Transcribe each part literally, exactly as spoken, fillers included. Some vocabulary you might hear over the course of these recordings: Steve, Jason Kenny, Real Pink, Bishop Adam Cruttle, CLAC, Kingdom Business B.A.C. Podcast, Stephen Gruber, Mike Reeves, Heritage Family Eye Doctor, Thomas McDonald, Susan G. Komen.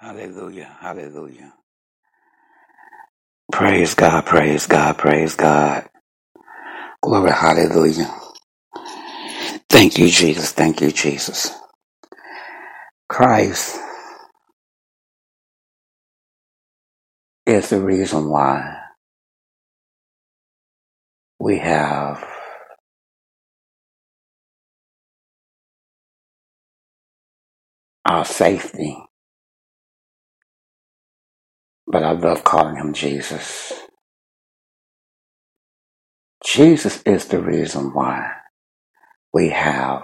Hallelujah, hallelujah. Praise God, praise God, praise God. Glory, hallelujah. Thank you, Jesus, thank you, Jesus. Christ is the reason why we have our safety. But I love calling him Jesus. Jesus is the reason why we have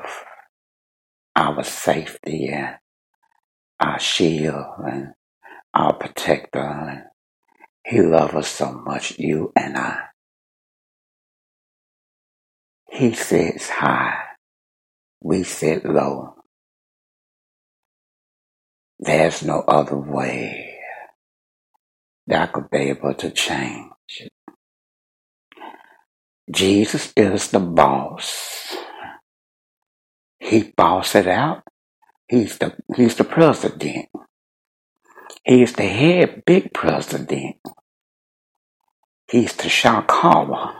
our safety and our shield and our protector. And he loves us so much, you and I. He sits high, we sit low. There's no other way that I could be able to change. Jesus is the boss. He bossed it out. He's the he's the president. He's the head big president. He's the shot caller.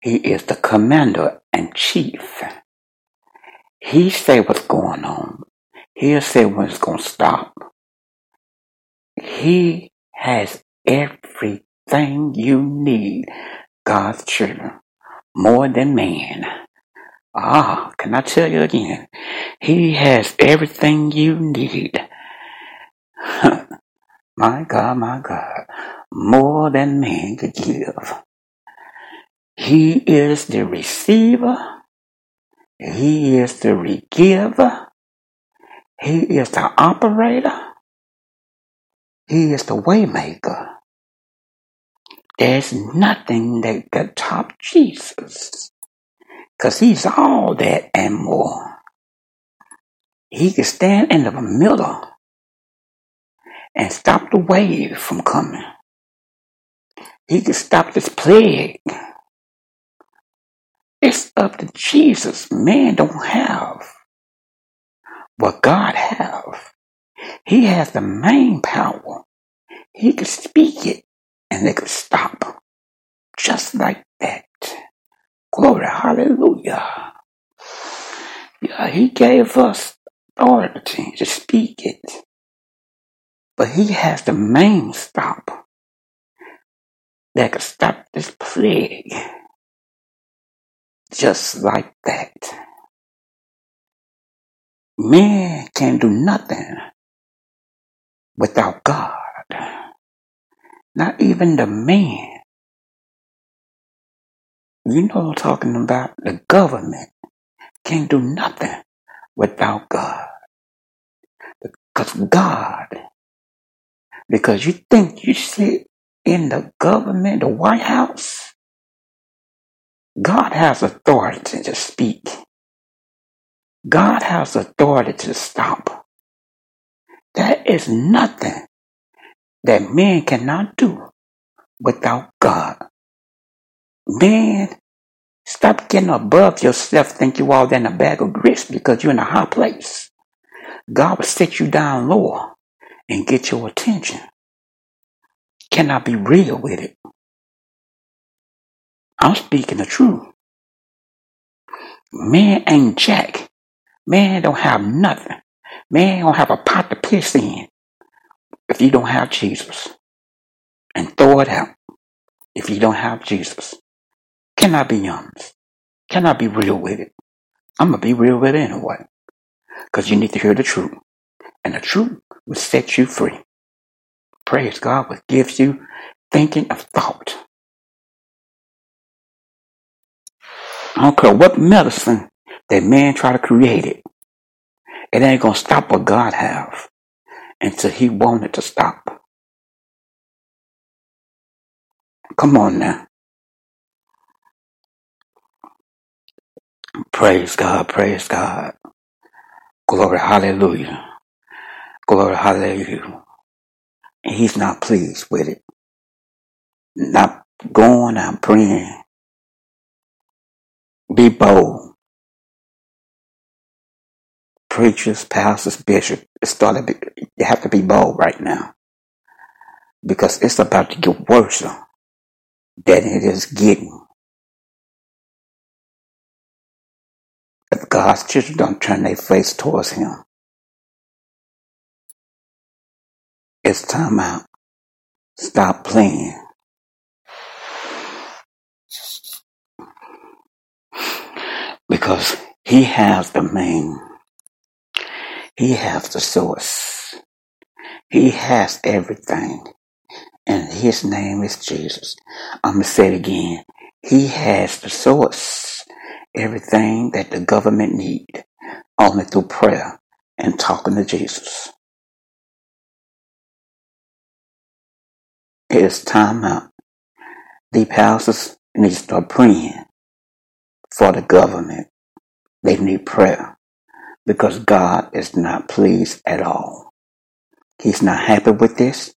He is the commander in chief. He say what's going on. He'll say when it's gonna stop. He has everything you need, God's children, more than man. Ah, can I tell you again? He has everything you need. My God, my God, more than man could give. He is the receiver. He is the re-giver. He is the operator. He is the waymaker. There's nothing that can top Jesus, because he's all that and more. He can stand in the middle and stop the wave from coming. He can stop this plague. It's up to Jesus. Man don't have what God have. He has the main power. He could speak it and it could stop. Just like that. Glory, hallelujah. Yeah, he gave us authority to speak it. But he has the main stop that could stop this plague. Just like that. Man can't do nothing without God. Not even the man. You know what I'm talking about? The government can't do nothing without God. Because God, because you think you sit in the government, the White House, God has authority to speak. God has authority to stop. That is nothing that man cannot do without God. Man, stop getting above yourself, think you all in a bag of grits because you're in a high place. God will set you down lower and get your attention. Can I be real with it? I'm speaking the truth. Man ain't jack. Man don't have nothing. Man don't have a pot to piss in if you don't have Jesus. And throw it out if you don't have Jesus. Can I be honest? Can I be real with it? I'm going to be real with it anyway. Because you need to hear the truth. And the truth will set you free. Praise God, will give you thinking of thought. I don't care what medicine that man try to create it. It ain't going to stop what God have until he wanted to stop. Come on now. Praise God, praise God. Glory, hallelujah. Glory, hallelujah. And he's not pleased with it. Not going and praying. Be bold. Preachers, pastors, bishops started You have to be bold right now, because it's about to get worse than it is getting. If God's children don't turn their face towards Him, it's time out. Stop playing. Because He has the main. He has the source. He has everything. And His name is Jesus. I'm going to say it again. He has the source. Everything that the government need, only through prayer and talking to Jesus. It is time out. Deep houses need to start praying for the government. They need prayer, because God is not pleased at all. He's not happy with this.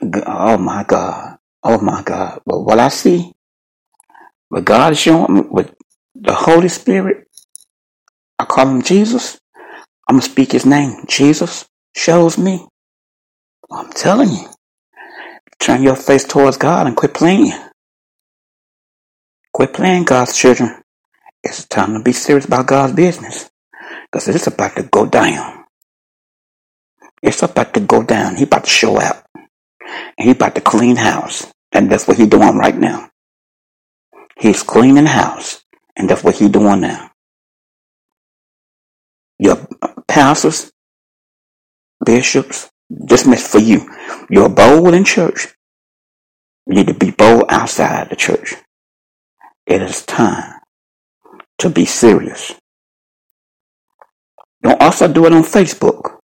Oh my God. Oh my God. But what I see, what God is showing me with the Holy Spirit, I call Him Jesus. I'm going to speak His name. Jesus shows me. I'm telling you, turn your face towards God and quit playing. Quit playing, God's children. It's time to be serious about God's business, because it's about to go down. It's about to go down. He about to show out. And He about to clean house. And that's what He doing right now. He's cleaning house. And that's what He doing now. Your pastors, bishops, this mess for you. You're bold in church. You need to be bold outside the church. It is time to be serious. Don't also do it on Facebook.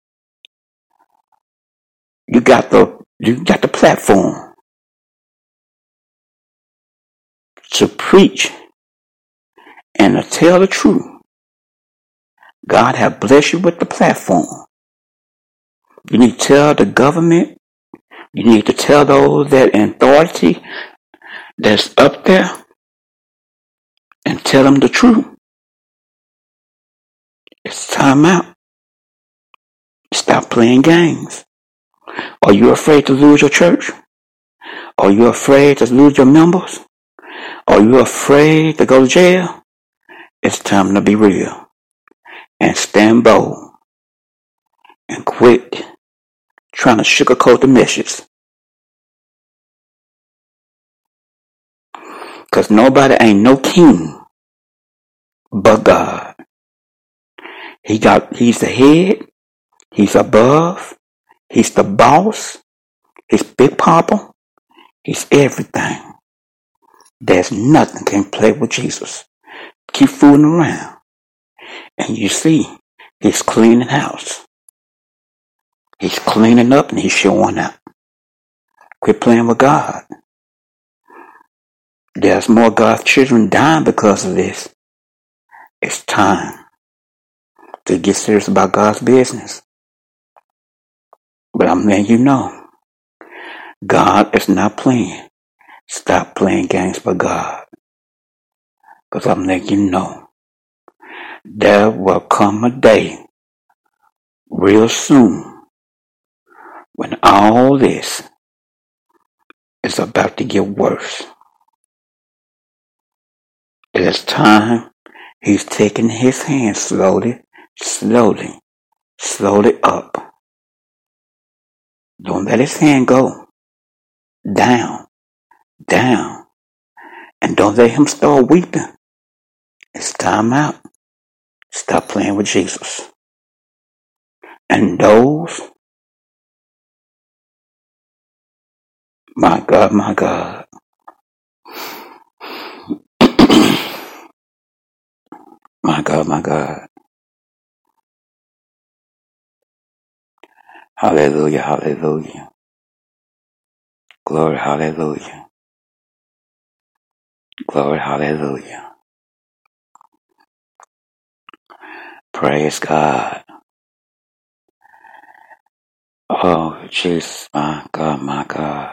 You got the you got the platform to preach and to tell the truth. God have blessed you with the platform. You need to tell the government. You need to tell those that in authority that's up there, and tell them the truth. It's time out. Stop playing games. Are you afraid to lose your church? Are you afraid to lose your members? Are you afraid to go to jail? It's time to be real and stand bold and quit trying to sugarcoat the message. Because nobody ain't no king but God. He got, he's the head. He's above. He's the boss. He's Big Papa. He's everything. There's nothing can play with Jesus. Keep fooling around. And you see, He's cleaning house. He's cleaning up and He's showing up. Quit playing with God. There's more God's children dying because of this. It's time to get serious about God's business. But I'm letting you know, God is not playing. Stop playing games for God. Because I'm letting you know, there will come a day real soon when all this is about to get worse. It is time. He's taking His hand slowly, slowly, slowly up. Don't let His hand go. Down, down. And don't let Him start weeping. It's time out. Stop playing with Jesus. And those, my God, my God. My God, my God. Hallelujah, hallelujah. Glory, hallelujah. Glory, hallelujah. Praise God. Oh, Jesus, my God, my God.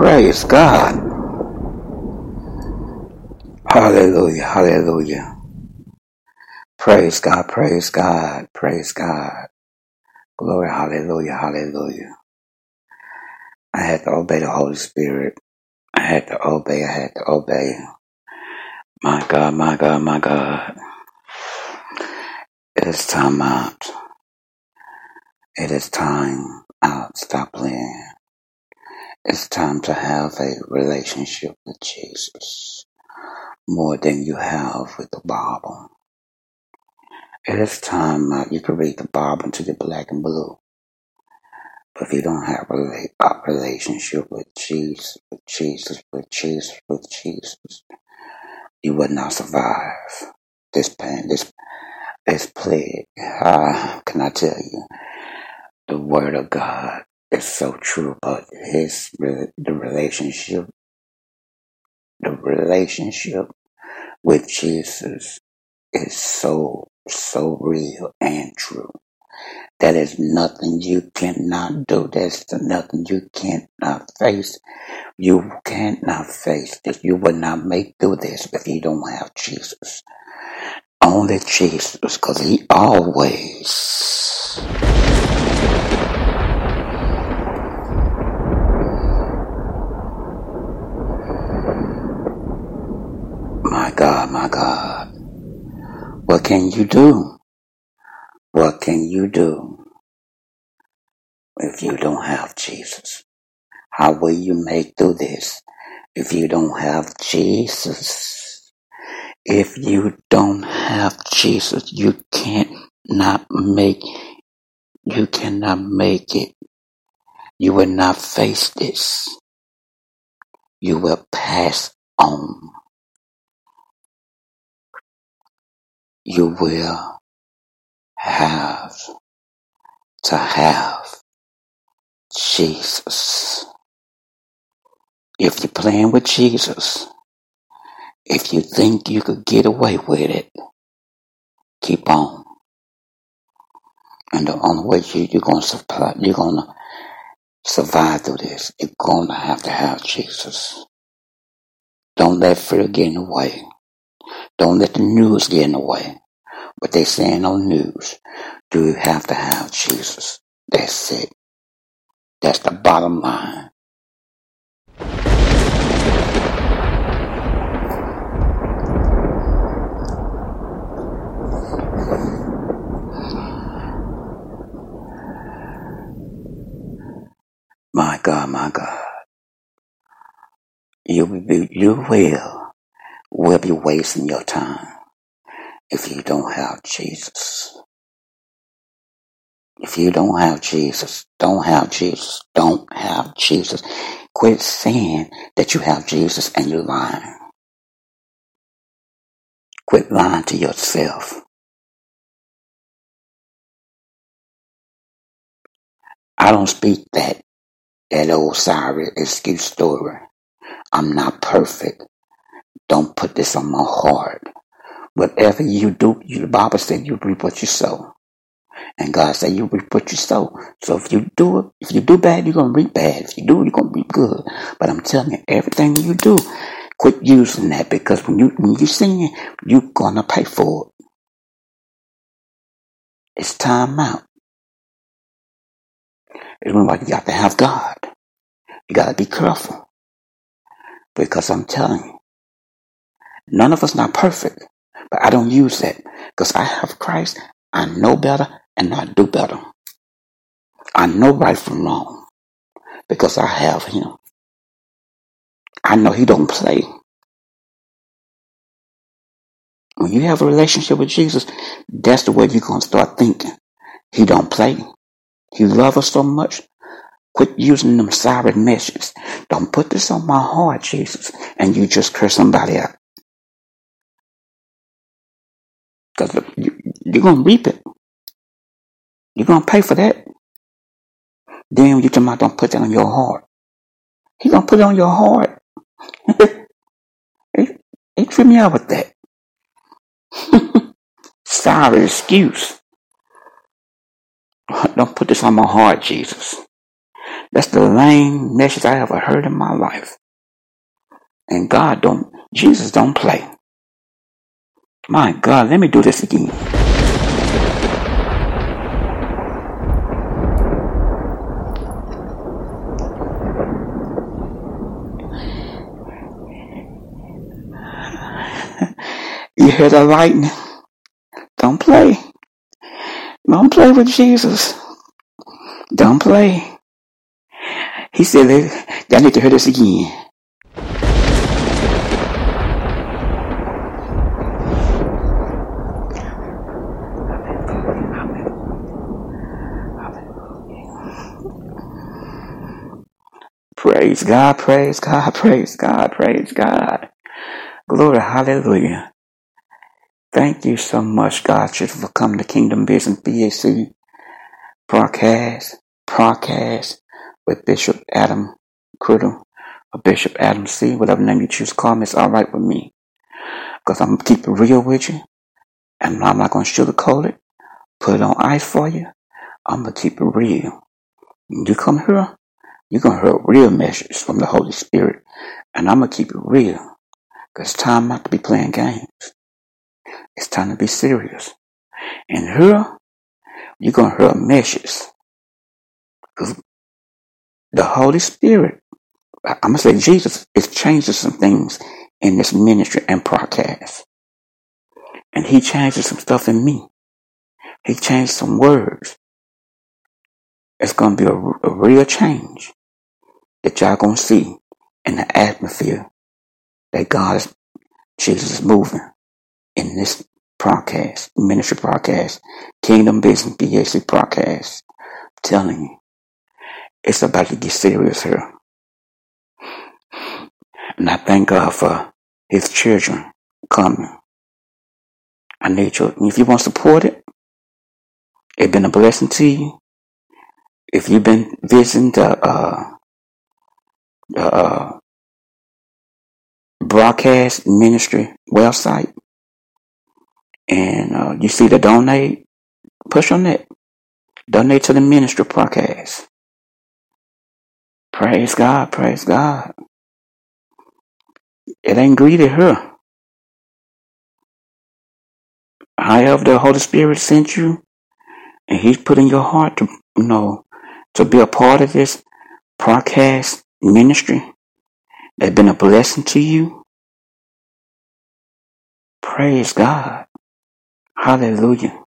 Praise God. Hallelujah, hallelujah. Praise God, praise God, praise God. Glory, hallelujah, hallelujah. I had to obey the Holy Spirit. I had to obey, I had to obey. My God, my God, my God. It is time out. It is time out. Stop playing. It's time to have a relationship with Jesus more than you have with the Bible. It is time out. You can read the Bible until you're black and blue. But if you don't have a relationship with Jesus, with Jesus, with Jesus, with Jesus, you will not survive this pain, this this plague. Ah, can I tell you, the Word of God is so true about His the relationship, the relationship with Jesus is so so real and true. That is nothing you cannot do. That's nothing you cannot face. You cannot face this. You will not make through this if you don't have Jesus. Only Jesus, because He always, my God, my God, what can you do? What can you do if you don't have Jesus? How will you make through this if you don't have Jesus? If you don't have Jesus, you can't not make, you cannot make it. You will not face this. You will pass on. You will have to have Jesus. If you're playing with Jesus, if you think you could get away with it, keep on. And the only way you, you're going to supply, you're going to survive through this, you're going to have to have Jesus. Don't let fear get in the way. Don't let the news get in the way. But they saying on news, do you have to have Jesus? That's it. That's the bottom line. My God, my God. You will be, you will, will be wasting your time. If you don't have Jesus, if you don't have Jesus, don't have Jesus, don't have Jesus. Quit saying that you have Jesus and you're lying. Quit lying to yourself. I don't speak that, that old sorry excuse story. I'm not perfect. Don't put this on my heart. Whatever you do, you, the Bible said you reap what you sow. And God said you reap what you sow. So if you do it, if you do bad, you're going to reap bad. If you do, you're going to reap good. But I'm telling you, everything you do, quit using that, because when you, when you sin, you're going to pay for it. It's time out. It's like you got to have God. You got to be careful. Because I'm telling you, none of us not perfect. But I don't use that, because I have Christ, I know better, and I do better. I know right from wrong, because I have Him. I know He don't play. When you have a relationship with Jesus, that's the way you're going to start thinking. He don't play. He loves us so much. Quit using them sorry messages. Don't put this on my heart, Jesus, and you just curse somebody out. Because you're going to reap it. You're going to pay for that. Then when you come out, don't put that on your heart. He's going to put it on your heart. he, he tripped me out with that. Sorry excuse. Don't put this on my heart, Jesus. That's the lame message I ever heard in my life. And God don't, Jesus don't play. My God, let me do this again. You hear the lightning? Don't play. Don't play with Jesus. Don't play. He said, y'all need to hear this again. Praise God, praise God, praise God, praise God. Glory, hallelujah. Thank you so much, God, for coming to Kingdom Business B A C Podcast, Podcast with Bishop Adam Cruttle, or Bishop Adam C, whatever name you choose to call me, it's all right with me. Because I'm going to keep it real with you, and I'm not going to sugarcoat it, put it on ice for you. I'm going to keep it real. When you come here, you're going to hear real messages from the Holy Spirit, and I'm going to keep it real. Because it's time not to be playing games. It's time to be serious. And here, you're going to hear a message. Because the Holy Spirit, I'm going to say Jesus, is changing some things in this ministry and podcast. And he changes some stuff in me. He changed some words. It's going to be a, a real change that y'all going to see in the atmosphere that God is, Jesus is moving in this podcast, ministry podcast, Kingdom Business B A C Podcast. I'm telling you, it's about to get serious here. And I thank God for his children coming. I need you. If you want to support it, it's been a blessing to you. If you've been visiting the, uh, the uh, broadcast ministry website, and uh, you see the donate, push on that. Donate to the ministry podcast. Praise God, praise God. It ain't greedy here. However the Holy Spirit sent you, and he's put in your heart to, you know, to be a part of this podcast ministry that's been a blessing to you. Praise God. Hallelujah.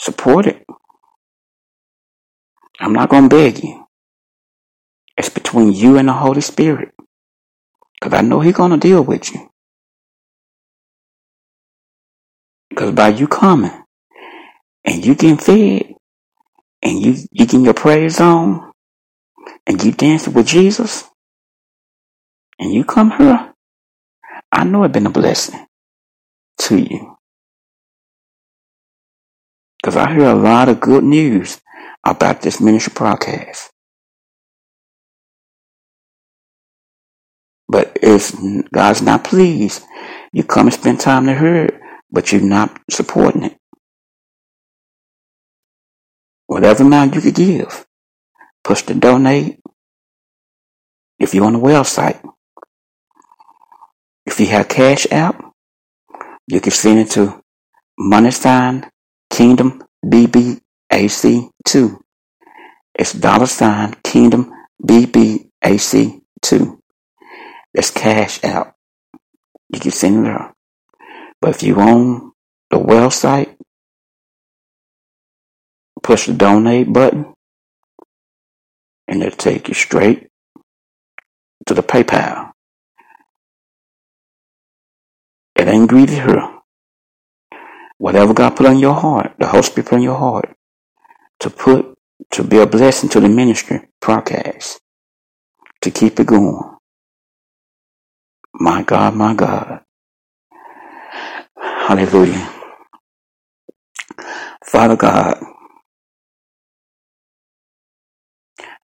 Support it. I'm not going to beg you. It's between you and the Holy Spirit. Because I know he's going to deal with you. Because by you coming and you getting fed and you, you getting your praise on and you dancing with Jesus and you come here, I know it's been a blessing to you. Because I hear a lot of good news about this ministry podcast. But if God's not pleased, you come and spend time to hear it, but you're not supporting it. Whatever amount you could give, push to donate. If you're on the website, if you have Cash App, you can send it to money sign Kingdom B B A C two. It's dollar sign Kingdom B B A C two. That's Cash App. You can send it there. But if you on the website, push the donate button, and it'll take you straight to the PayPal. It ain't greedy here. Whatever God put on your heart, the Holy Spirit put on your heart, to put, to be a blessing to the ministry, podcast, to keep it going. My God, my God. Hallelujah. Father God,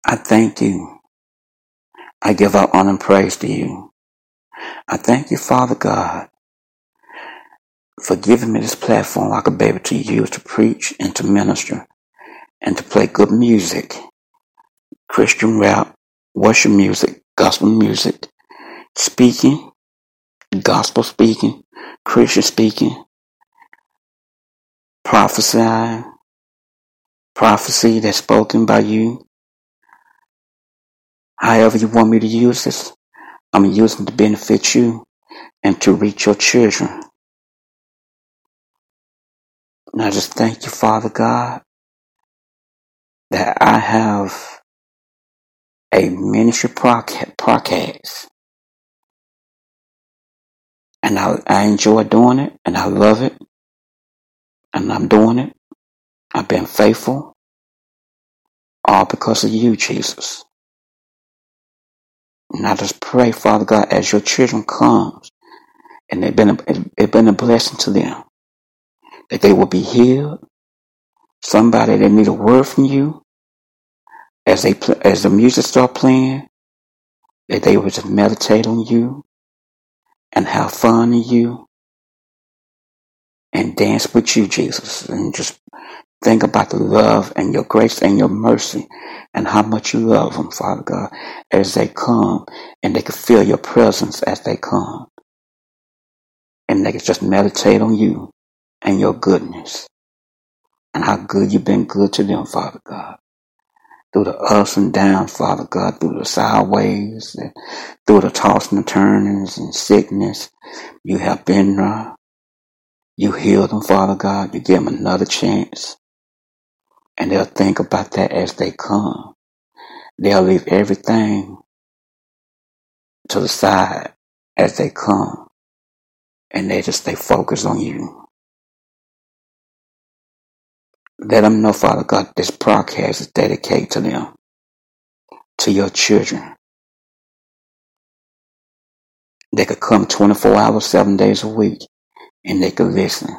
I thank you. I give out honor and praise to you. I thank you, Father God, for giving me this platform like a baby to use to preach and to minister and to play good music Christian rap, worship music, gospel music, speaking, gospel speaking, Christian speaking, prophesying, prophecy that's spoken by you. However you want me to use this, I'm using it to benefit you and to reach your children. And I just thank you, Father God, that I have a ministry podcast. And I, I enjoy doing it, and I love it, and I'm doing it. I've been faithful, all because of you, Jesus. And I just pray, Father God, as your children come, and they've been a, it's been a blessing to them, that they will be healed. Somebody that need a word from you, as they play, as the music start playing, that they will just meditate on you and have fun in you and dance with you, Jesus, and just think about the love and your grace and your mercy and how much you love them, Father God, as they come, and they can feel your presence as they come, and they can just meditate on you and your goodness and how good you've been good to them, Father God, through the ups and downs, Father God, through the sideways, and through the tossing and turnings and sickness. You have been there. You healed them, Father God. You give them another chance. And they'll think about that as they come. They'll leave everything to the side as they come. And they just stay focused on you. Let them know, Father God, this podcast is dedicated to them, to your children. They could come twenty-four hours, seven days a week, and they could listen.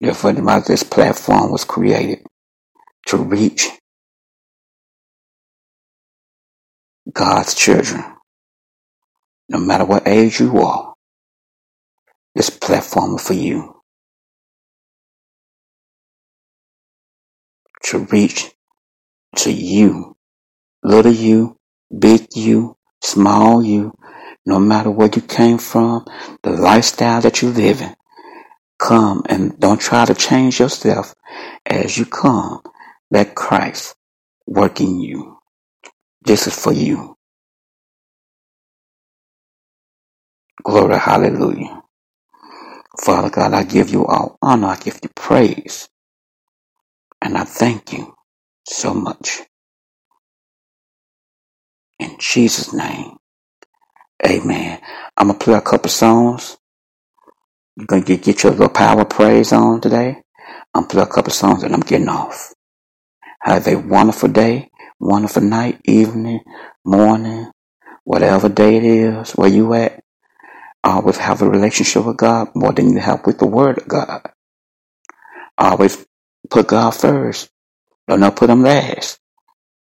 Therefore, this platform was created to reach God's children. No matter what age you are, this platform is for you, to reach to you, little you, big you, small you, no matter where you came from, the lifestyle that you live in. Come, and don't try to change yourself. As you come, let Christ work in you. This is for you. Glory, hallelujah. Father God, I give you all honor. I give you praise. And I thank you so much. In Jesus' name, amen. I'm going to play a couple songs. I'm going to get your little power praise on today. I'm going to play a couple songs and I'm getting off. Have a wonderful day, wonderful night, evening, morning, whatever day it is, where you at. Always have a relationship with God more than you have with the Word of God. Always put God first. Don't not put him last.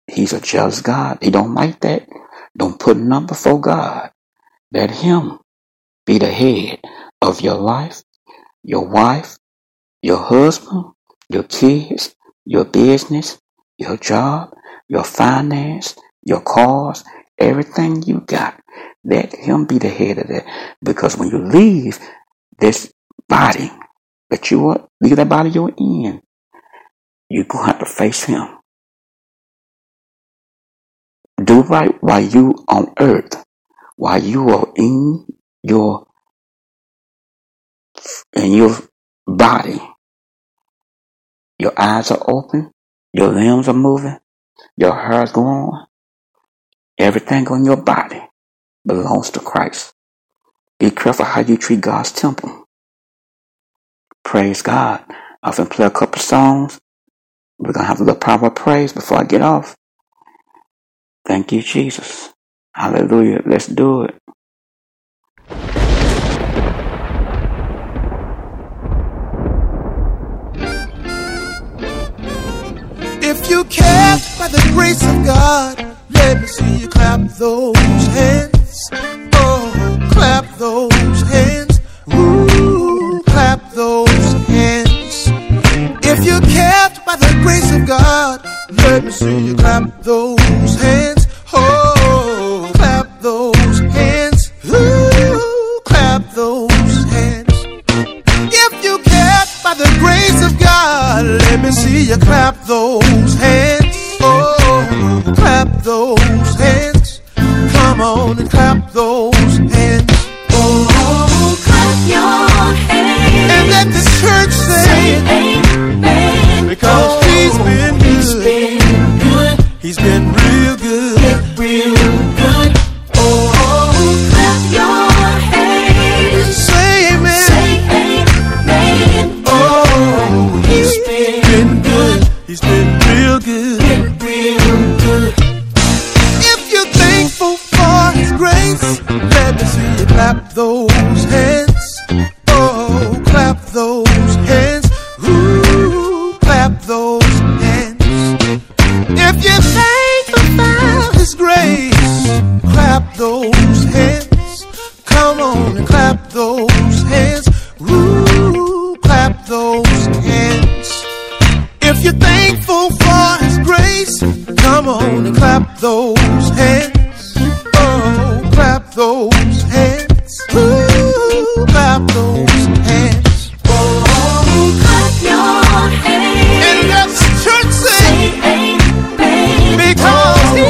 He's a jealous God. He don't like that. Don't put none before God. Let him be the head of your life, your wife, your husband, your kids, your business, your job, your finance, your cars, everything you got. Let him be the head of that. Because when you leave this body that you are, leave that body you're in, you're going to have to face him. Do right while you on earth, while you are in your in your body. Your eyes are open, your limbs are moving, your hair is growing. Everything on your body belongs to Christ. Be careful how you treat God's temple. Praise God. I've been playing a couple songs. We're going to have a little power of praise before I get off. Thank you, Jesus. Hallelujah. Let's do it. If you care by the grace of God, let me see you clap those hands. Oh, clap those hands. Ooh, clap those hands. If you care by the grace grace of God, let me see you clap those hands. Oh, clap those hands. Ooh, clap those hands. If you can, by the grace of God, let me see you clap those hands. Oh, clap those hands. Come on and clap those hands. Oh, clap your hands. And let the church say, amen. Because he's been good. He's been real good. Real good. Oh, clap your hands. Say amen. Say amen. Oh, he's been good. He's been real good. Real good. If you're thankful for his grace, let me see you clap those hands. Oh, clap those hands. Ooh, clap those hands. If you're thankful for his grace, clap those hands. Come on and clap those hands. Ooh, clap those hands. If you're thankful for his grace, come on and clap those hands. Oh, clap those hands. Ooh, clap those hands. Oh, clap your hands. And let the church say, amen. Because oh,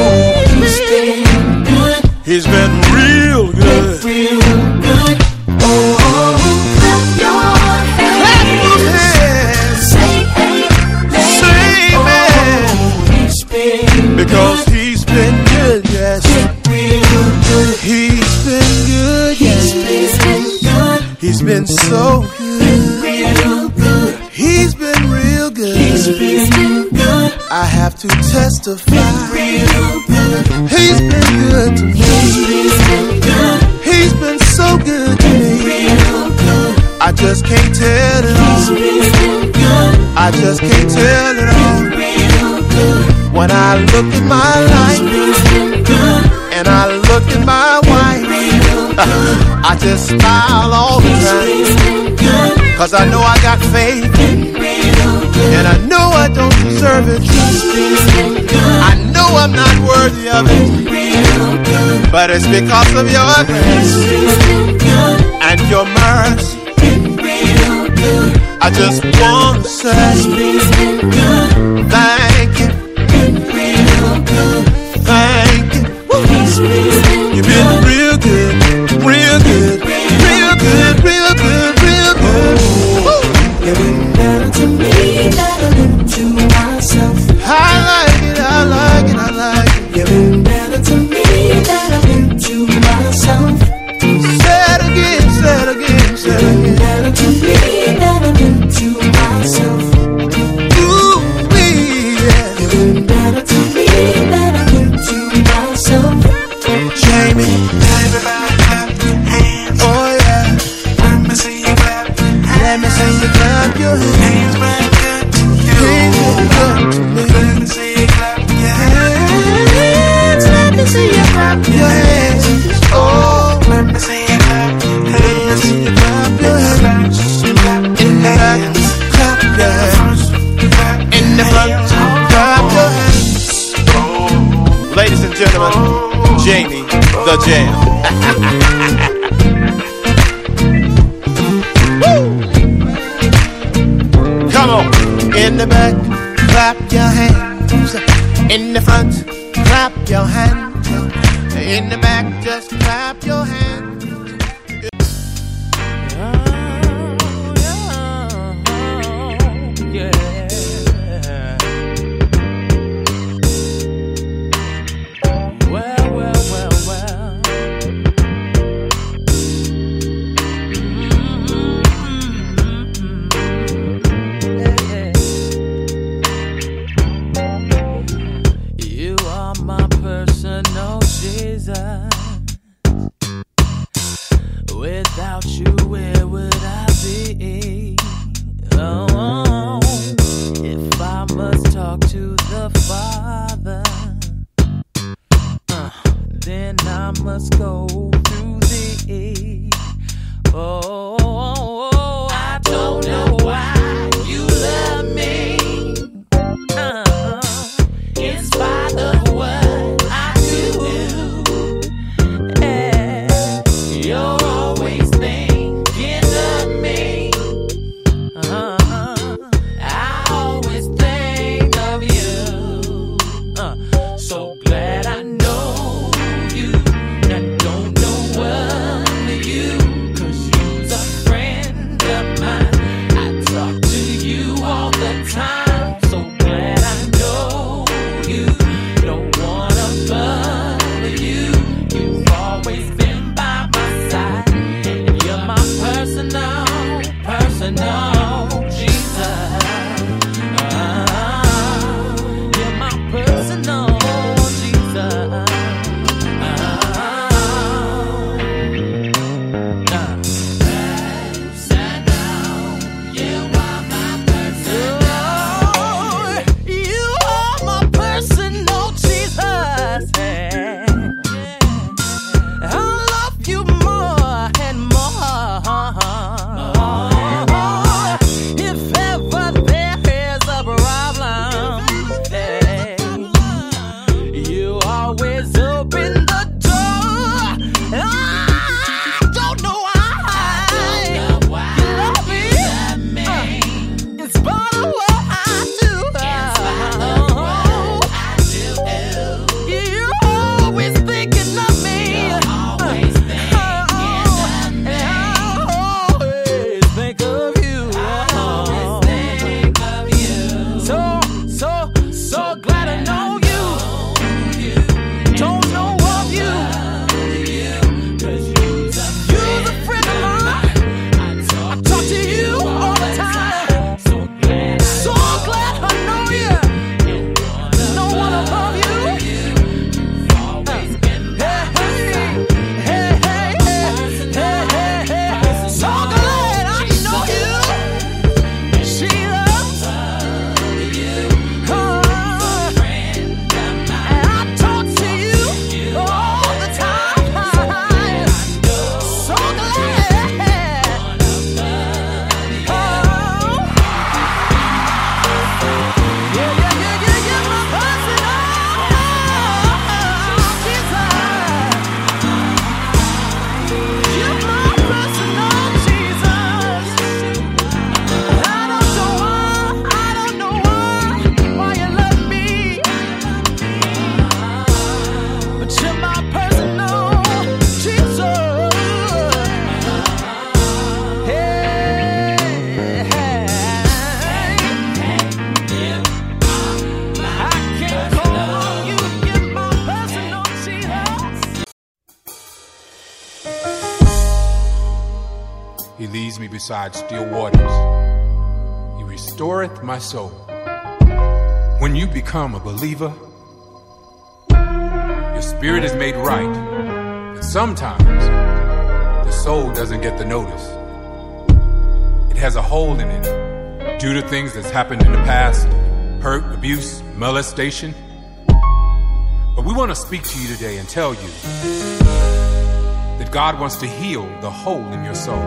he's been good. He's been real good. Real good. Oh, clap your hands. Say amen. Say amen. He's been because good. He's been good, yes. Real good. He's been good, yes. He's been good. He's been so good. Real good. He's been real good. He's been good. I have to testify. Real good. He's been good to me. He's been good. He's been so good to me. Real good. I just can't tell it all. He's been good. I just can't tell it all. Real good. When I look at my life, he's been good. And I look at my wife, real good. I just smile all the time. He's been good. Cause I know I got faith, and I know I don't deserve it. I know I'm not worthy of it, but it's because of your grace and your mercy. I just want to say thank you, thank you. You've been real good, real good, real good, real good. You've been better to me than I am to myself. I like it, I like it, I like it. You've been better to me than I am to myself. Said again, said again, said again. You've been better to me than I am to myself. Ooh, me, yeah. You've been better to me than I am to myself. Jamie, everybody clap your hands. Oh yeah. Let me see you clap your hands. Let me see you clap. Your hands been good to you. He's been good to me. Let me see you clap your hands. Let me see you clap your hands. Oh, let me see you clap your hands. Clap your hands. In the back, clap your hands. In the front, clap your hands. Oh, ladies and gentlemen, Jamie the Jam. In the back, clap your hands. In the front, clap your hands. In the back, just clap your hands. Oh, yeah. Yeah. Well, well, well, well. Without you, where would I be? Oh, if I must talk to the Father, uh, then I must go through thee. Oh, oh, oh, I don't know why you love me. leads me beside still waters. He restoreth my soul. When you become a believer, your spirit is made right. But sometimes the soul doesn't get the notice. It has a hole in it due to things that's happened in the past, hurt, abuse, molestation. But we want to speak to you today and tell you that God wants to heal the hole in your soul.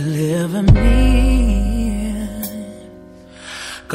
Deliver me,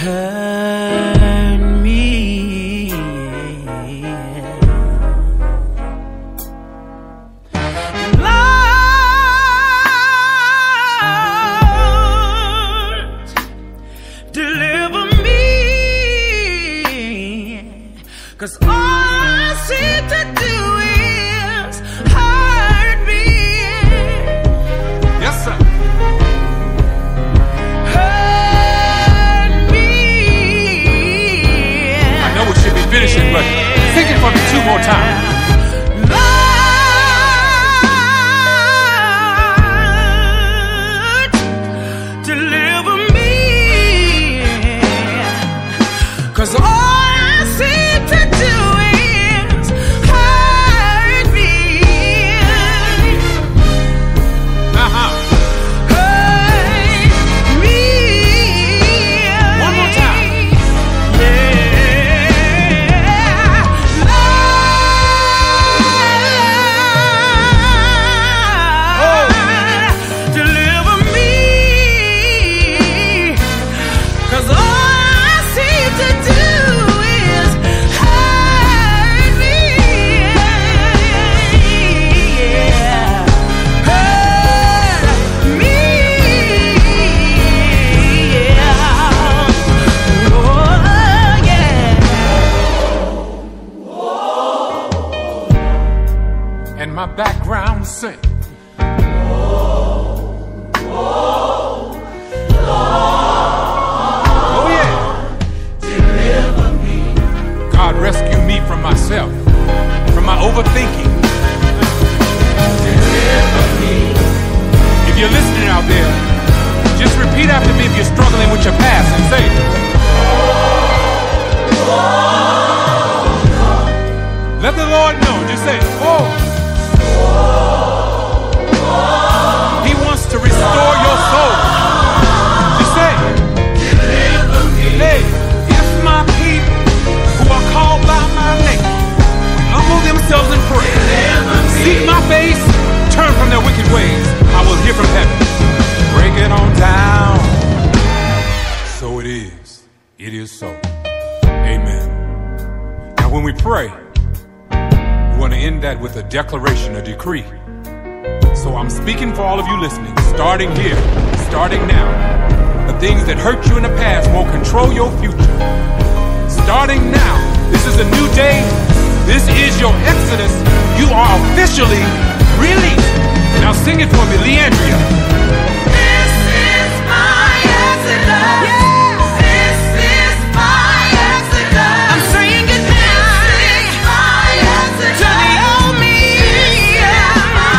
hurt me. Lord, deliver me. 'Cause all I seem to do is hurt me. Yes, sir. Hurt me. I know we should be finishing, but sing it for me two more times. Declaration, a decree. So I'm speaking for all of you listening, starting here, starting now. The things that hurt you in the past won't control your future. Starting now, this is a new day. This is your exodus. You are officially released. Now sing it for me, Leandria. This is my exodus. Yeah. This is my exodus. I'm singing it now. This is my exodus. To the old me. This is my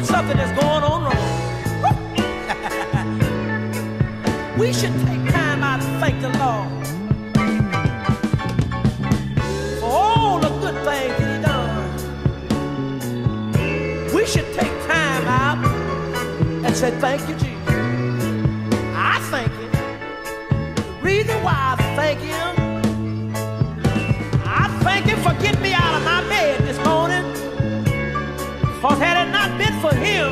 doing something that's going on wrong. We should take time out and thank the Lord for all the good things that He done. We should take time out and say, thank you, Jesus. I thank Him. The reason why I thank Him, I thank Him for getting me out of my bed this morning. Because had it not been for Him,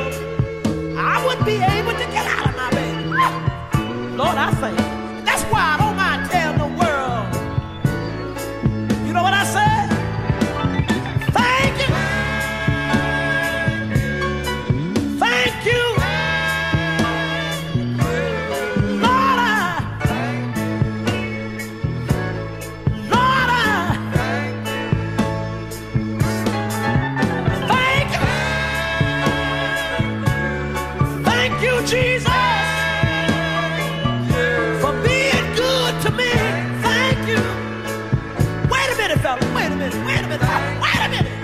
I wouldn't be able to get out of my bed. Lord, I thank You. That's why I don't mind telling the world. You know what I said? Thank You. Thank You. Lord, I. Lord, I. Thank You, Jesus, for being good to me. Thank You. Wait a minute, fella. Wait a minute. Wait a minute. Wait a minute.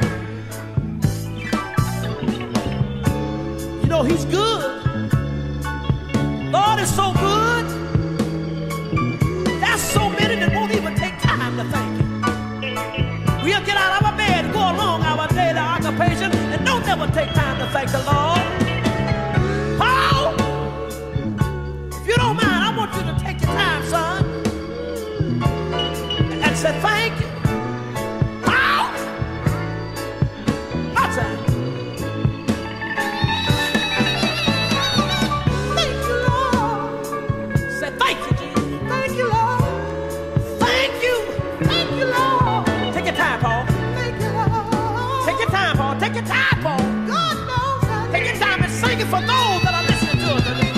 You know, He's good. Lord is so good. That's so many that won't even take time to thank Him. We'll get out of our bed and go along our daily occupation and don't ever take time to thank the Lord. Said, thank You. How? My time. Thank You, Lord. Said, thank You, Jesus. Thank You, Lord. Thank You. Thank You, Lord. Take your time, Paul. Thank You, Lord. Take your time, Paul. Take your time, Paul. God knows I take your time and sing it for those that are listening to it today.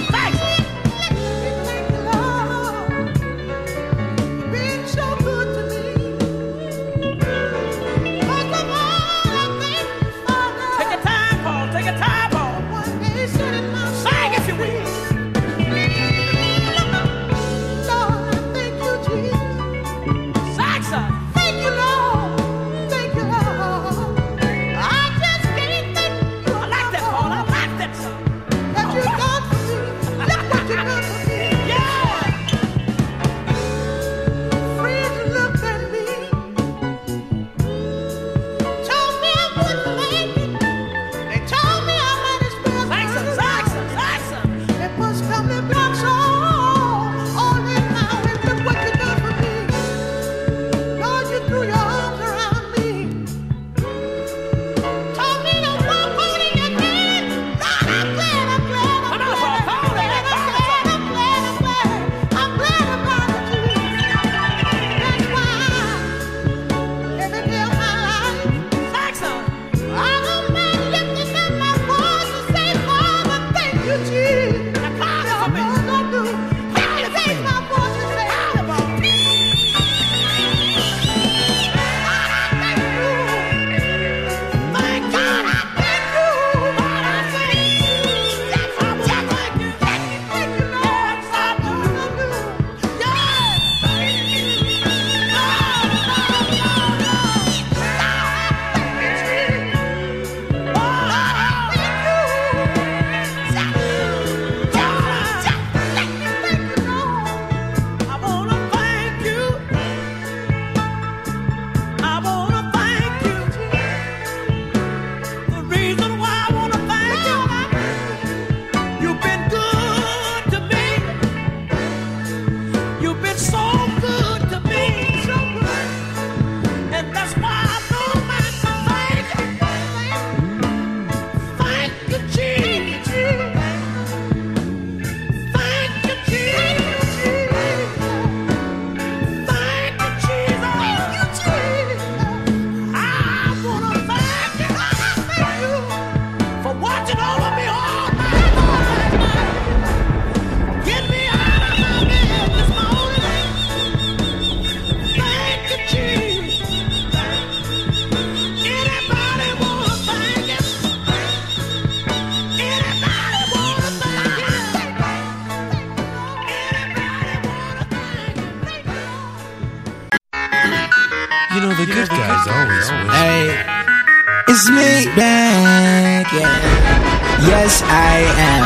It's me back, yeah. Yes, I am.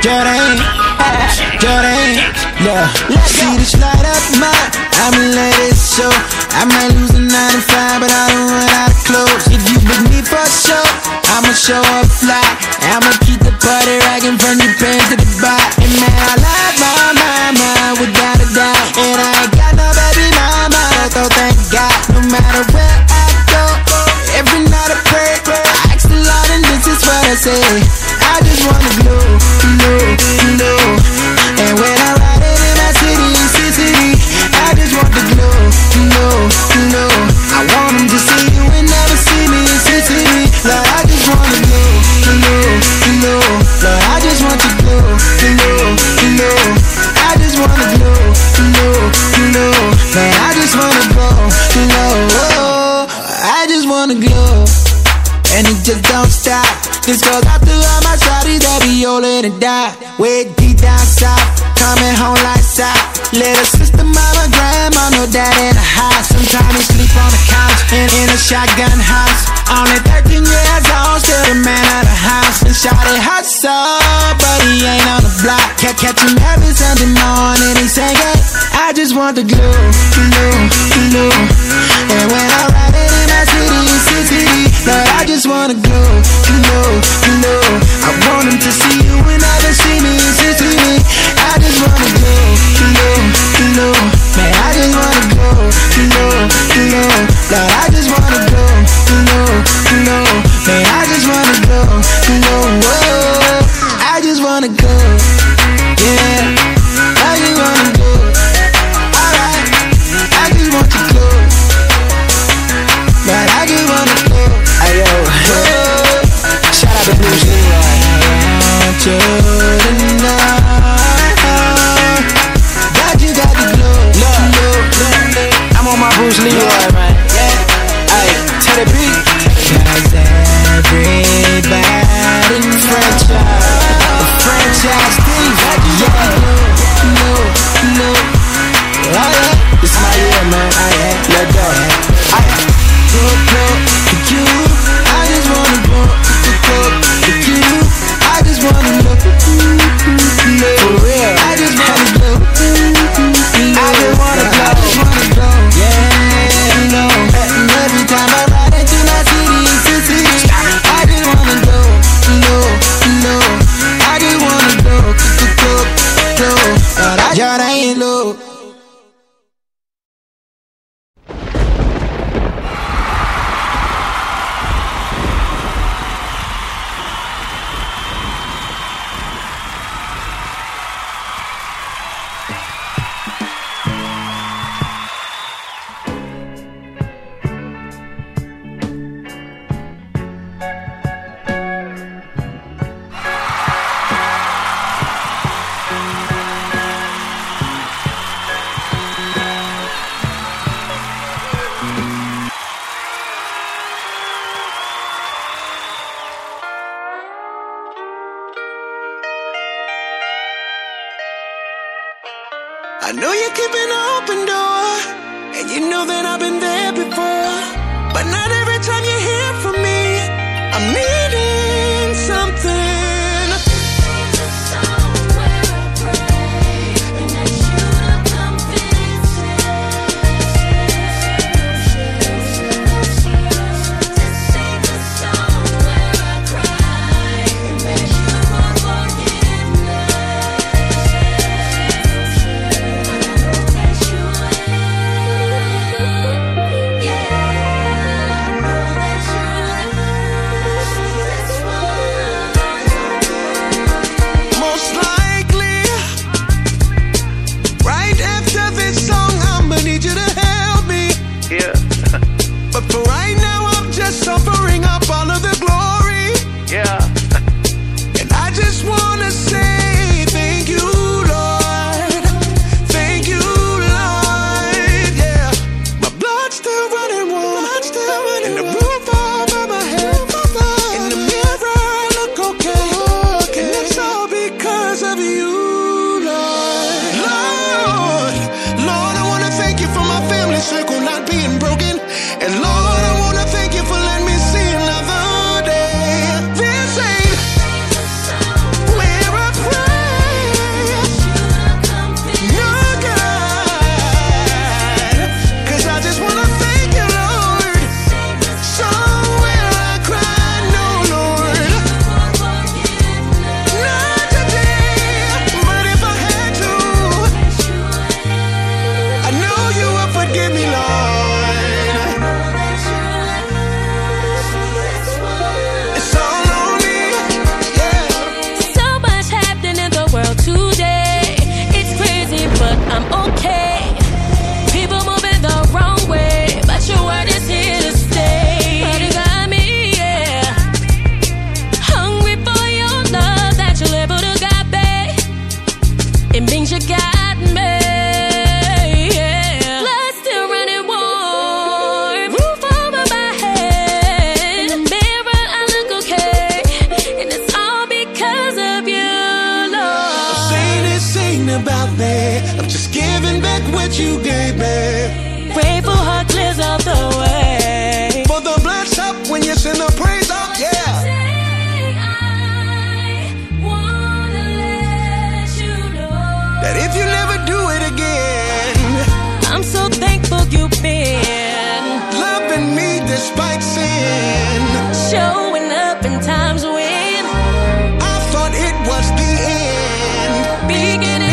Jordan, Jordan, yeah. See this light up my, I'ma let it show. I might lose a nine to five, but I don't run out of clothes. If you book me for a show, I'ma show up fly. I'ma keep the party rocking from your pants to the bar. And man, I love my, my, my, without a doubt. And I ain't got no baby mama, so thank God. No matter where I go, every night I pray. I ask the Lord and this is what I say. I just wanna glow, glow, glow. And when I ride it in my city, city, I just want to glow, glow, glow. I want them to see you and never see me, city. Like I just wanna glow, glow, glow. Like I just want to glow, glow, glow. I just wanna glow, glow, glow. Like I just wanna glow, glow. I just wanna glow. And it just don't stop. This cause I threw out my shawty that be all in and die. Way deep down south, coming home like south. Little sister, mama, grandma, no dad in the house. Sometimes we sleep on the couch and in a shotgun house. Only thirteen years old, still the man of the house. And shawty hustle, but he ain't on the block. Can't catch him every Sunday morning, he singing. I just want the glow, glow, glow. And when I ride it in my city, city, Lord, I just want to glow, glow, glow. I want them to see you when I don't see me, see me. I just want to glow, glow, glow. Man, I just want to glow, glow, glow. Lord, I just want to glow, glow, glow. Man, I just want to glow, glow, whoa. I just want to glow, yeah. I just want to glow, all right. I just want to glow, Lord, I just want to glow. Ayo, shout out to Blues Leroy. Want you to know that you got the glow, glow, glow. I'm on my Blues Leroy, man. Yeah, ay, tell the beat. 'Cause everybody franchise, the franchise team. Yeah, no, no, no. Oh yeah, it's my year, man. I ain't let go. I ain't go, go, you. I just wanna look, for real. I just wanna glow. I just wanna glow. I just wanna glow. Yeah, no. Every time I ride into my city, city, I just wanna glow, glow, glow. I just wanna glow, glow, glow. But I just ain't low. Circle not being broken, and Lord, I wanna thank you for letting me see another. just giving back what you gave me. Grateful heart clears out the way for the bless up when you send the praise up, yeah. I wanna let you know that if you never do it again, I'm so thankful you've been loving me despite sin, showing up in times when I thought it was the end. Beginning.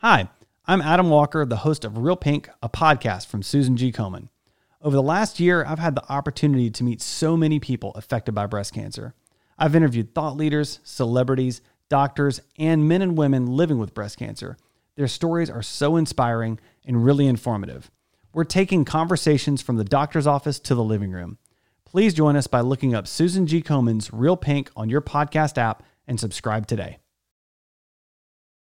Hi, I'm Adam Walker, the host of Real Pink, a podcast from Susan G. Komen. Over the last year, I've had the opportunity to meet so many people affected by breast cancer. I've interviewed thought leaders, celebrities, doctors, and men and women living with breast cancer. Their stories are so inspiring and really informative. We're taking conversations from the doctor's office to the living room. Please join us by looking up Susan G. Komen's Real Pink on your podcast app and subscribe today.